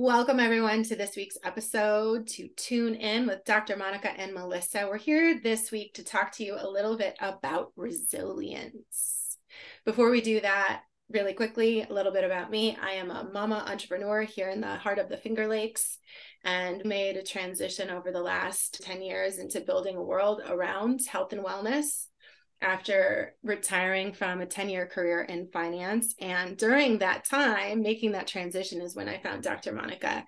Welcome everyone to this week's episode to Tune In with Dr. Monica and Melissa. We're here this week to talk to you a little bit about resilience. Before we do that, really quickly, a little bit about me. I am a mama entrepreneur here in the heart of the Finger Lakes and made a transition over the last 10 years into building a world around health and wellness after retiring from a 10-year career in finance. And during that time, making that transition is when I found Dr. Monica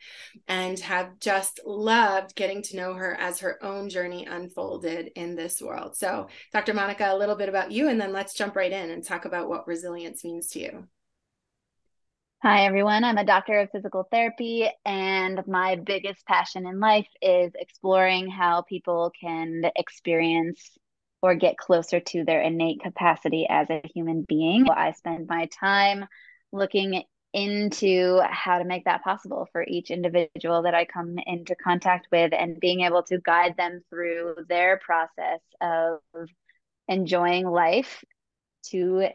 and have just loved getting to know her as her own journey unfolded in this world. So Dr. Monica, a little bit about you, and then let's jump right in and talk about what resilience means to you. Hi, everyone. I'm a doctor of physical therapy, and my biggest passion in life is exploring how people can experience or get closer to their innate capacity as a human being. I spend my time looking into how to make that possible for each individual that I come into contact with and being able to guide them through their process of enjoying life to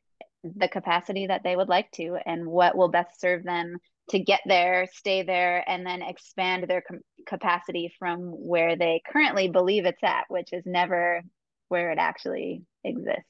the capacity that they would like to and what will best serve them to get there, stay there, and then expand their capacity from where they currently believe it's at, which is never where it actually exists.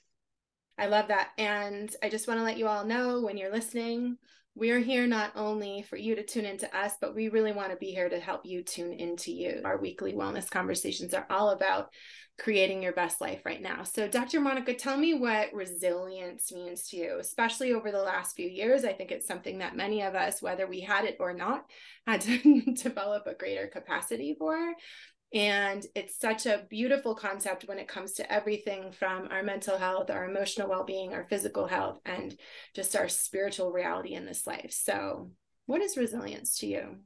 I love that. And I just want to let you all know when you're listening, we're here not only for you to tune into us, but we really want to be here to help you tune into you. Our weekly wellness conversations are all about creating your best life right now. So Dr. Monica, tell me what resilience means to you, especially over the last few years. I think it's something that many of us, whether we had it or not, had to develop a greater capacity for. And it's such a beautiful concept when it comes to everything from our mental health, our emotional well-being, our physical health, and just our spiritual reality in this life. So what is resilience to you?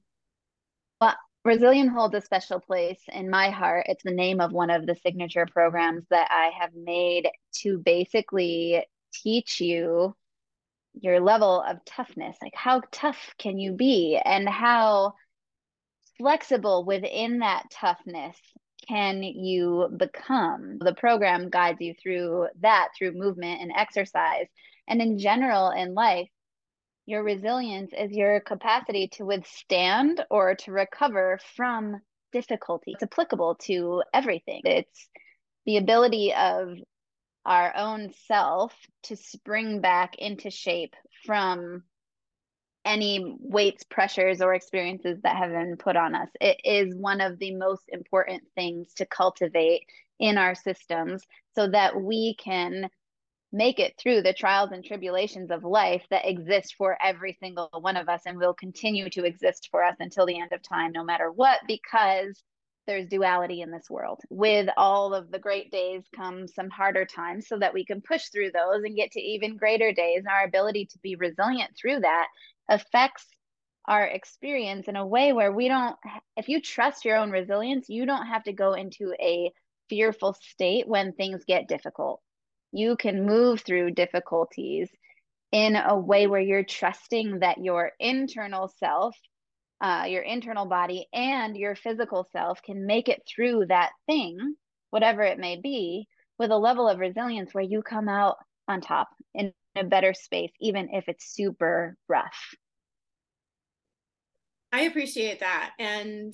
Well, resilience holds a special place in my heart. It's the name of one of the signature programs that I have made to basically teach you your level of toughness. Like, how tough can you be, and how flexible within that toughness can you become? The program guides you through that, through movement and exercise. And in general, in life, your resilience is your capacity to withstand or to recover from difficulty. It's applicable to everything. It's the ability of our own self to spring back into shape from any weights, pressures, or experiences that have been put on us. It is one of the most important things to cultivate in our systems so that we can make it through the trials and tribulations of life that exist for every single one of us and will continue to exist for us until the end of time, no matter what, because there's duality in this world. With all of the great days come some harder times so that we can push through those and get to even greater days. And our ability to be resilient through that affects our experience in a way where we don't, if you trust your own resilience, you don't have to go into a fearful state when things get difficult. You can move through difficulties in a way where you're trusting that your internal self, your internal body and your physical self can make it through that thing, whatever it may be, with a level of resilience where you come out on top in a better space, even if it's super rough. I appreciate that. And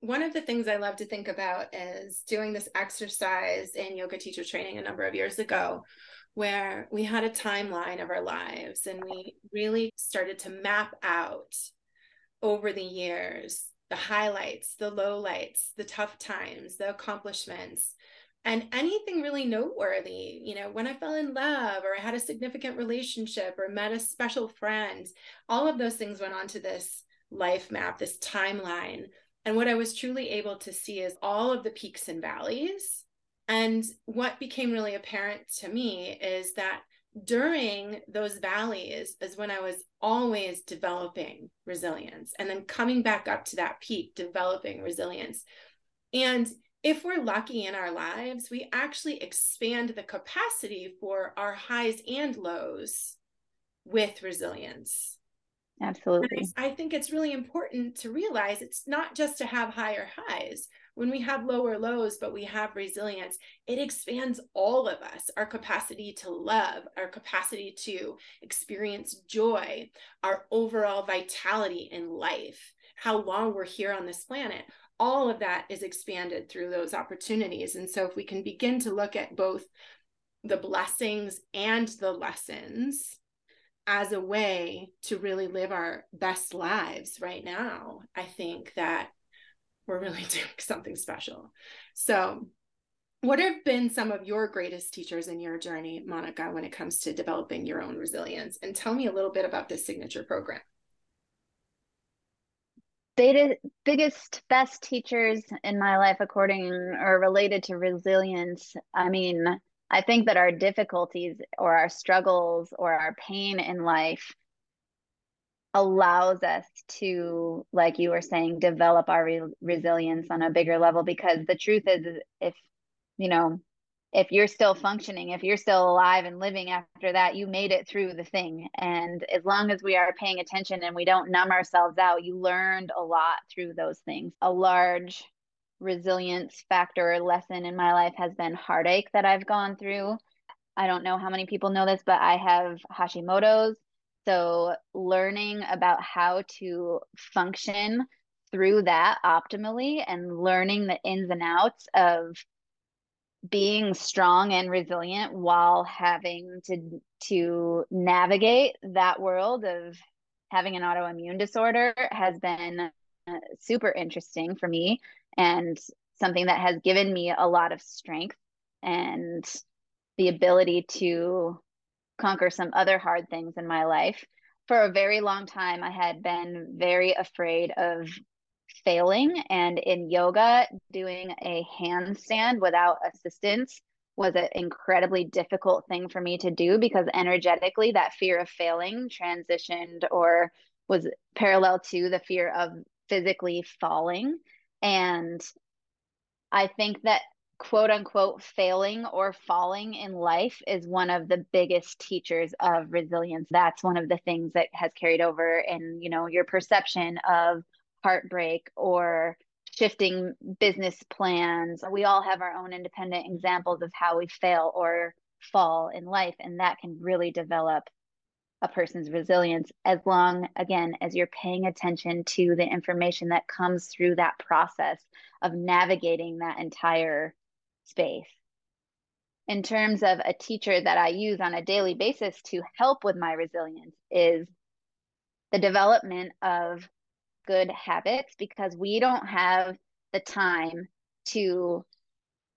one of the things I love to think about is doing this exercise in yoga teacher training a number of years ago, where we had a timeline of our lives and we really started to map out over the years, the highlights, the lowlights, the tough times, the accomplishments, and anything really noteworthy, you know, when I fell in love or I had a significant relationship or met a special friend, all of those things went onto this life map, this timeline. And what I was truly able to see is all of the peaks and valleys. And what became really apparent to me is that during those valleys is when I was always developing resilience and then coming back up to that peak, developing resilience. And if we're lucky in our lives, we actually expand the capacity for our highs and lows with resilience. Absolutely. I think it's really important to realize it's not just to have higher highs. When we have lower lows, but we have resilience, it expands all of us, our capacity to love, our capacity to experience joy, our overall vitality in life, how long we're here on this planet, all of that is expanded through those opportunities. And so if we can begin to look at both the blessings and the lessons as a way to really live our best lives right now, I think that we're really doing something special. So what have been some of your greatest teachers in your journey, Monica, when it comes to developing your own resilience? And tell me a little bit about this signature program. The biggest, best teachers in my life, according or related to resilience, I mean, I think that our difficulties or our struggles or our pain in life allows us to, like you were saying, develop our resilience on a bigger level, because the truth is, if, you know, if you're still functioning, if you're still alive and living after that, you made it through the thing. And as long as we are paying attention and we don't numb ourselves out, you learned a lot through those things. A large resilience factor or lesson in my life has been heartache that I've gone through. I don't know how many people know this, but I have Hashimoto's. So learning about how to function through that optimally and learning the ins and outs of being strong and resilient while having to navigate that world of having an autoimmune disorder has been super interesting for me, and something that has given me a lot of strength and the ability to conquer some other hard things in my life. For a very long time, I had been very afraid of failing, and in yoga, doing a handstand without assistance was an incredibly difficult thing for me to do, because energetically that fear of failing transitioned or was parallel to the fear of physically falling. And I think that quote unquote failing or falling in life is one of the biggest teachers of resilience. That's one of the things that has carried over in, you know, your perception of heartbreak or shifting business plans. We all have our own independent examples of how we fail or fall in life, and that can really develop a person's resilience, as long, again, as you're paying attention to the information that comes through that process of navigating that entire space. In terms of a teacher that I use on a daily basis to help with my resilience is the development of good habits, because we don't have the time to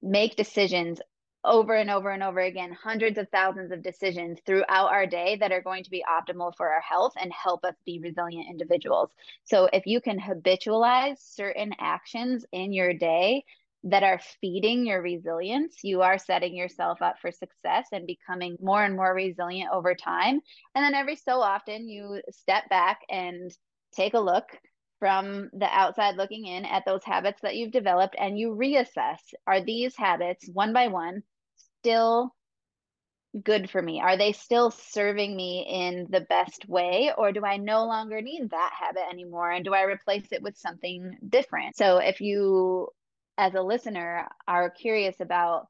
make decisions over and over and over again, hundreds of thousands of decisions throughout our day that are going to be optimal for our health and help us be resilient individuals. So if you can habitualize certain actions in your day that are feeding your resilience, you are setting yourself up for success and becoming more and more resilient over time. And then every so often you step back and take a look from the outside looking in at those habits that you've developed, and you reassess, are these habits one by one still good for me? Are they still serving me in the best way? Or do I no longer need that habit anymore? And do I replace it with something different? So if you, as a listener, are curious about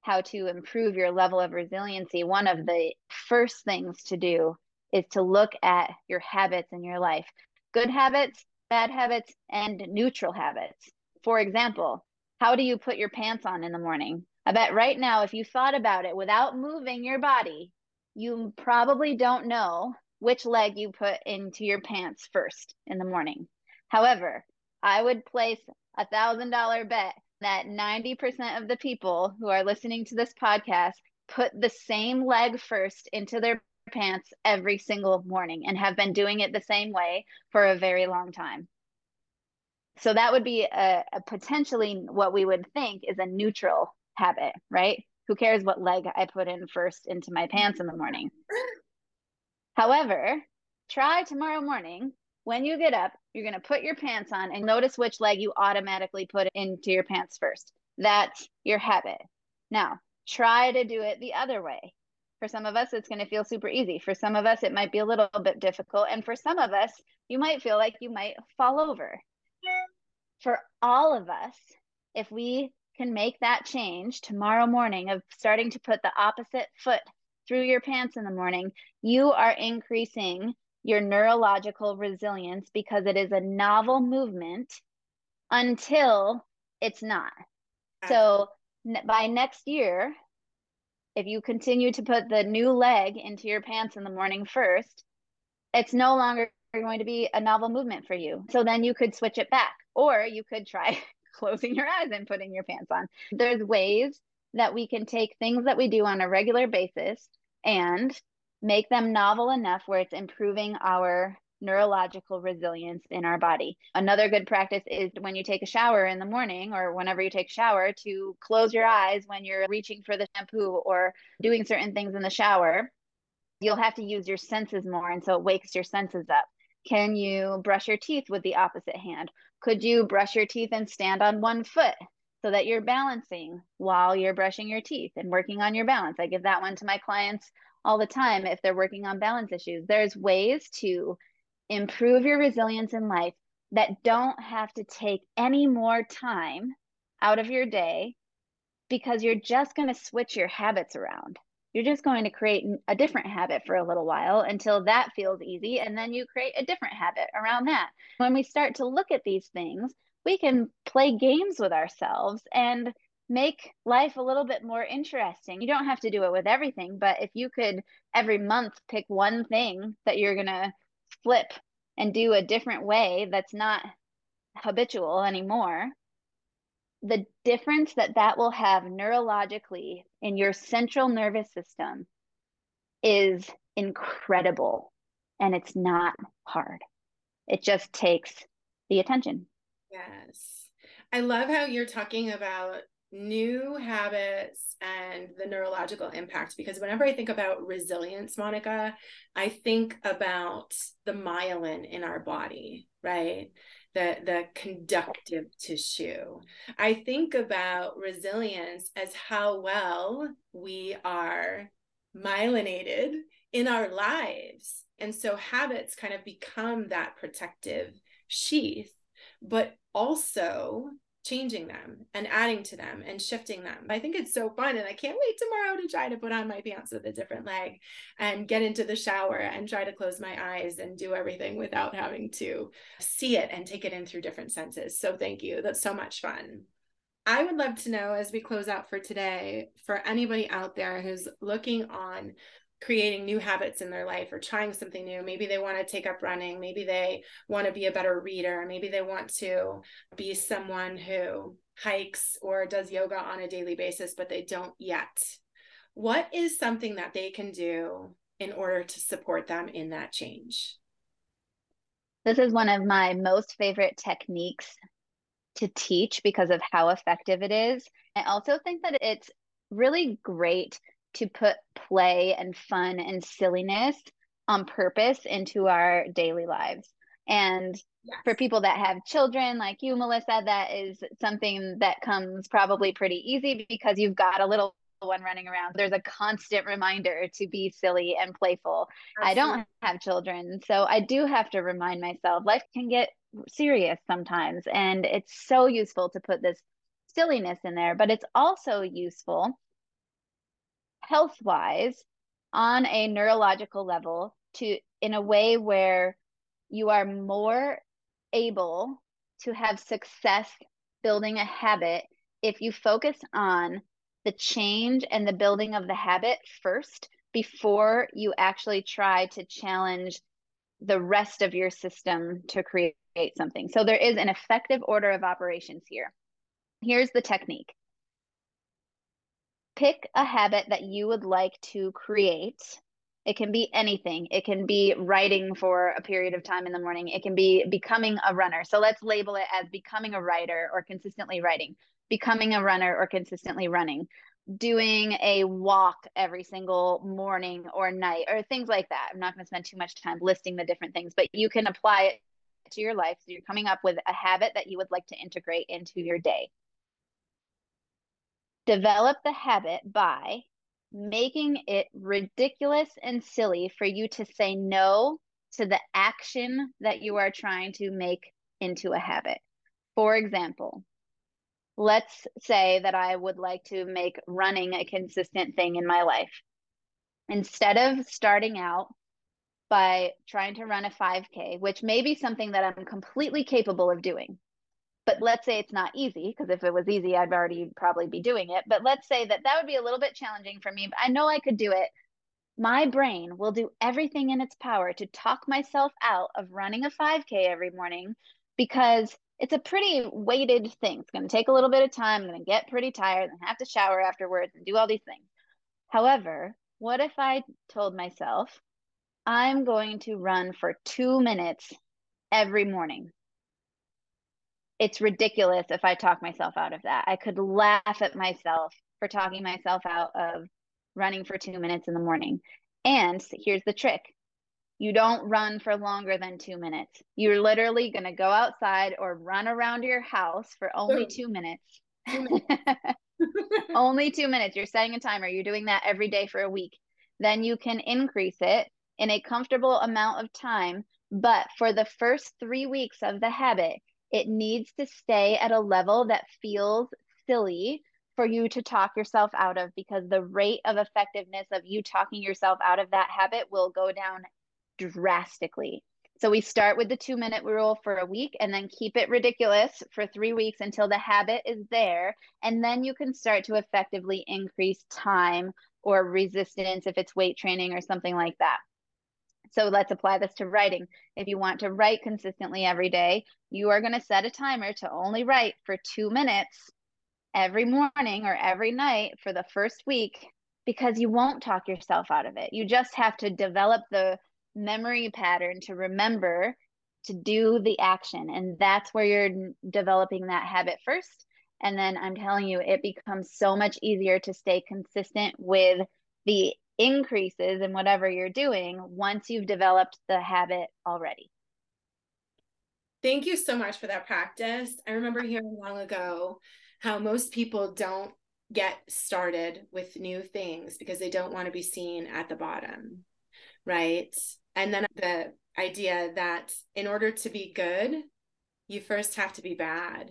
how to improve your level of resiliency, one of the first things to do is to look at your habits in your life. Good habits, bad habits, and neutral habits. For example, how do you put your pants on in the morning? I bet right now, if you thought about it without moving your body, you probably don't know which leg you put into your pants first in the morning. However, I would place a $1,000 bet that 90% of the people who are listening to this podcast put the same leg first into their pants every single morning and have been doing it the same way for a very long time. So that would be a potentially what we would think is a neutral habit, right? Who cares what leg I put in first into my pants in the morning? However, try tomorrow morning when you get up, you're going to put your pants on and notice which leg you automatically put into your pants first. That's your habit. Now, try to do it the other way. For some of us, it's going to feel super easy. For some of us, it might be a little bit difficult. And for some of us, you might feel like you might fall over. For all of us, if we can make that change tomorrow morning of starting to put the opposite foot through your pants in the morning, you are increasing your neurological resilience because it is a novel movement until it's not. So by next year, if you continue to put the new leg into your pants in the morning first, it's no longer going to be a novel movement for you. So then you could switch it back, or you could try closing your eyes and putting your pants on. There's ways that we can take things that we do on a regular basis and make them novel enough where it's improving our neurological resilience in our body. Another good practice is when you take a shower in the morning, or whenever you take a shower, to close your eyes when you're reaching for the shampoo or doing certain things in the shower. You'll have to use your senses more, and so it wakes your senses up. Can you brush your teeth with the opposite hand? Could you brush your teeth and stand on one foot so that you're balancing while you're brushing your teeth and working on your balance? I give that one to my clients all the time if they're working on balance issues. There's ways to improve your resilience in life that don't have to take any more time out of your day, because you're just going to switch your habits around. You're just going to create a different habit for a little while until that feels easy, and then you create a different habit around that. When we start to look at these things, we can play games with ourselves and make life a little bit more interesting. You don't have to do it with everything, but if you could every month pick one thing that you're going to flip and do a different way that's not habitual anymore, the difference that that will have neurologically in your central nervous system is incredible. And it's not hard. It just takes the attention. Yes. I love how you're talking about new habits and the neurological impact, because whenever I think about resilience, Monica, I think about the myelin in our body, right? The conductive tissue. I think about resilience as how well we are myelinated in our lives. And so habits kind of become that protective sheath, but also changing them and adding to them and shifting them. I think it's so fun. And I can't wait tomorrow to try to put on my pants with a different leg and get into the shower and try to close my eyes and do everything without having to see it and take it in through different senses. So thank you. That's so much fun. I would love to know, as we close out for today, for anybody out there who's looking on creating new habits in their life or trying something new. Maybe they want to take up running. Maybe they want to be a better reader. Maybe they want to be someone who hikes or does yoga on a daily basis, but they don't yet. What is something that they can do in order to support them in that change? This is one of my most favorite techniques to teach because of how effective it is. I also think that it's really great to put play and fun and silliness on purpose into our daily lives. And yes, for people that have children like you, Melissa, that is something that comes probably pretty easy because you've got a little one running around. There's a constant reminder to be silly and playful. Absolutely. I don't have children, so I do have to remind myself life can get serious sometimes. And it's so useful to put this silliness in there, but it's also useful health-wise on a neurological level to, in a way where you are more able to have success building a habit if you focus on the change and the building of the habit first before you actually try to challenge the rest of your system to create something. So there is an effective order of operations here. Here's the technique. Pick a habit that you would like to create. It can be anything. It can be writing for a period of time in the morning. It can be becoming a runner. So let's label it as becoming a writer or consistently writing, becoming a runner or consistently running, doing a walk every single morning or night, or things like that. I'm not going to spend too much time listing the different things, but you can apply it to your life. So you're coming up with a habit that you would like to integrate into your day. Develop the habit by making it ridiculous and silly for you to say no to the action that you are trying to make into a habit. For example, let's say that I would like to make running a consistent thing in my life. Instead of starting out by trying to run a 5K, which may be something that I'm completely capable of doing. But let's say it's not easy, because if it was easy, I'd already probably be doing it. But let's say that that would be a little bit challenging for me, but I know I could do it. My brain will do everything in its power to talk myself out of running a 5K every morning, because it's a pretty weighted thing. It's going to take a little bit of time. I'm going to get pretty tired and have to shower afterwards and do all these things. However, what if I told myself, I'm going to run for 2 minutes every morning? It's ridiculous if I talk myself out of that. I could laugh at myself for talking myself out of running for 2 minutes in the morning. And here's the trick. You don't run for longer than 2 minutes. You're literally going to go outside or run around your house for only 2 minutes. Only 2 minutes. You're setting a timer. You're doing that every day for a week. Then you can increase it in a comfortable amount of time. But for the first 3 weeks of the habit, it needs to stay at a level that feels silly for you to talk yourself out of, because the rate of effectiveness of you talking yourself out of that habit will go down drastically. So we start with the 2 minute rule for a week and then keep it ridiculous for 3 weeks until the habit is there. And then you can start to effectively increase time or resistance if it's weight training or something like that. So let's apply this to writing. If you want to write consistently every day, you are going to set a timer to only write for 2 minutes every morning or every night for the first week, because you won't talk yourself out of it. You just have to develop the memory pattern to remember to do the action. And that's where you're developing that habit first. And then I'm telling you, it becomes so much easier to stay consistent with the increases in whatever you're doing once you've developed the habit already. Thank you so much for that practice. I remember hearing long ago how most people don't get started with new things because they don't want to be seen at the bottom, right? And then the idea that in order to be good, you first have to be bad.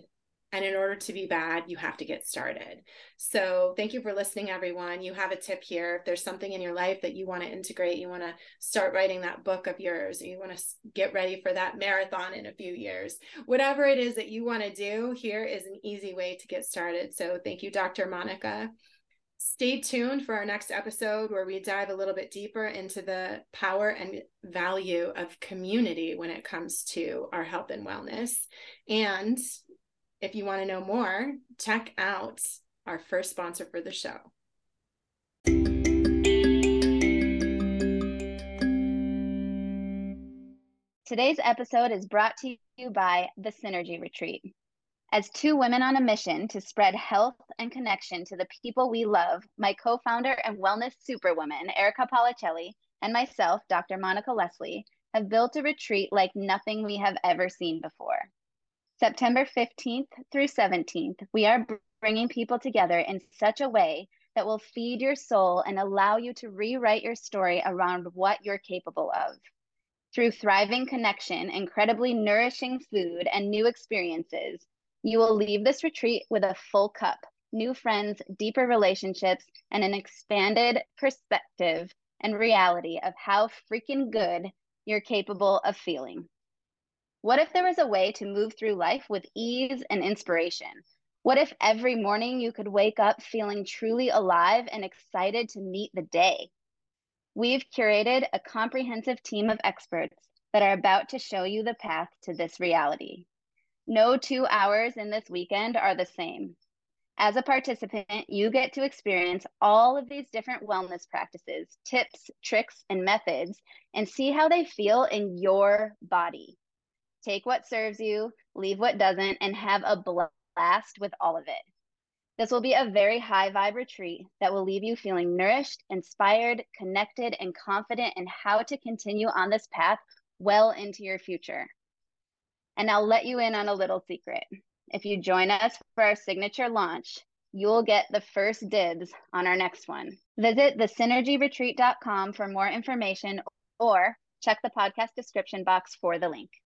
And in order to be bad, you have to get started. So thank you for listening, everyone. You have a tip here. If there's something in your life that you want to integrate, you want to start writing that book of yours, or you want to get ready for that marathon in a few years, whatever it is that you want to do, here is an easy way to get started. So thank you, Dr. Monica. Stay tuned for our next episode where we dive a little bit deeper into the power and value of community when it comes to our health and wellness. And if you want to know more, check out our first sponsor for the show. Today's episode is brought to you by the Synergy Retreat. As two women on a mission to spread health and connection to the people we love, my co-founder and wellness superwoman, Erica Policelli, and myself, Dr. Monica Leslie, have built a retreat like nothing we have ever seen before. September 15th through 17th, we are bringing people together in such a way that will feed your soul and allow you to rewrite your story around what you're capable of. Through thriving connection, incredibly nourishing food, and new experiences, you will leave this retreat with a full cup, new friends, deeper relationships, and an expanded perspective and reality of how freaking good you're capable of feeling. What if there was a way to move through life with ease and inspiration? What if every morning you could wake up feeling truly alive and excited to meet the day? We've curated a comprehensive team of experts that are about to show you the path to this reality. No 2 hours in this weekend are the same. As a participant, you get to experience all of these different wellness practices, tips, tricks, and methods, and see how they feel in your body. Take what serves you, leave what doesn't, and have a blast with all of it. This will be a very high vibe retreat that will leave you feeling nourished, inspired, connected, and confident in how to continue on this path well into your future. And I'll let you in on a little secret. If you join us for our signature launch, you'll get the first dibs on our next one. Visit thesynergyretreat.com for more information or check the podcast description box for the link.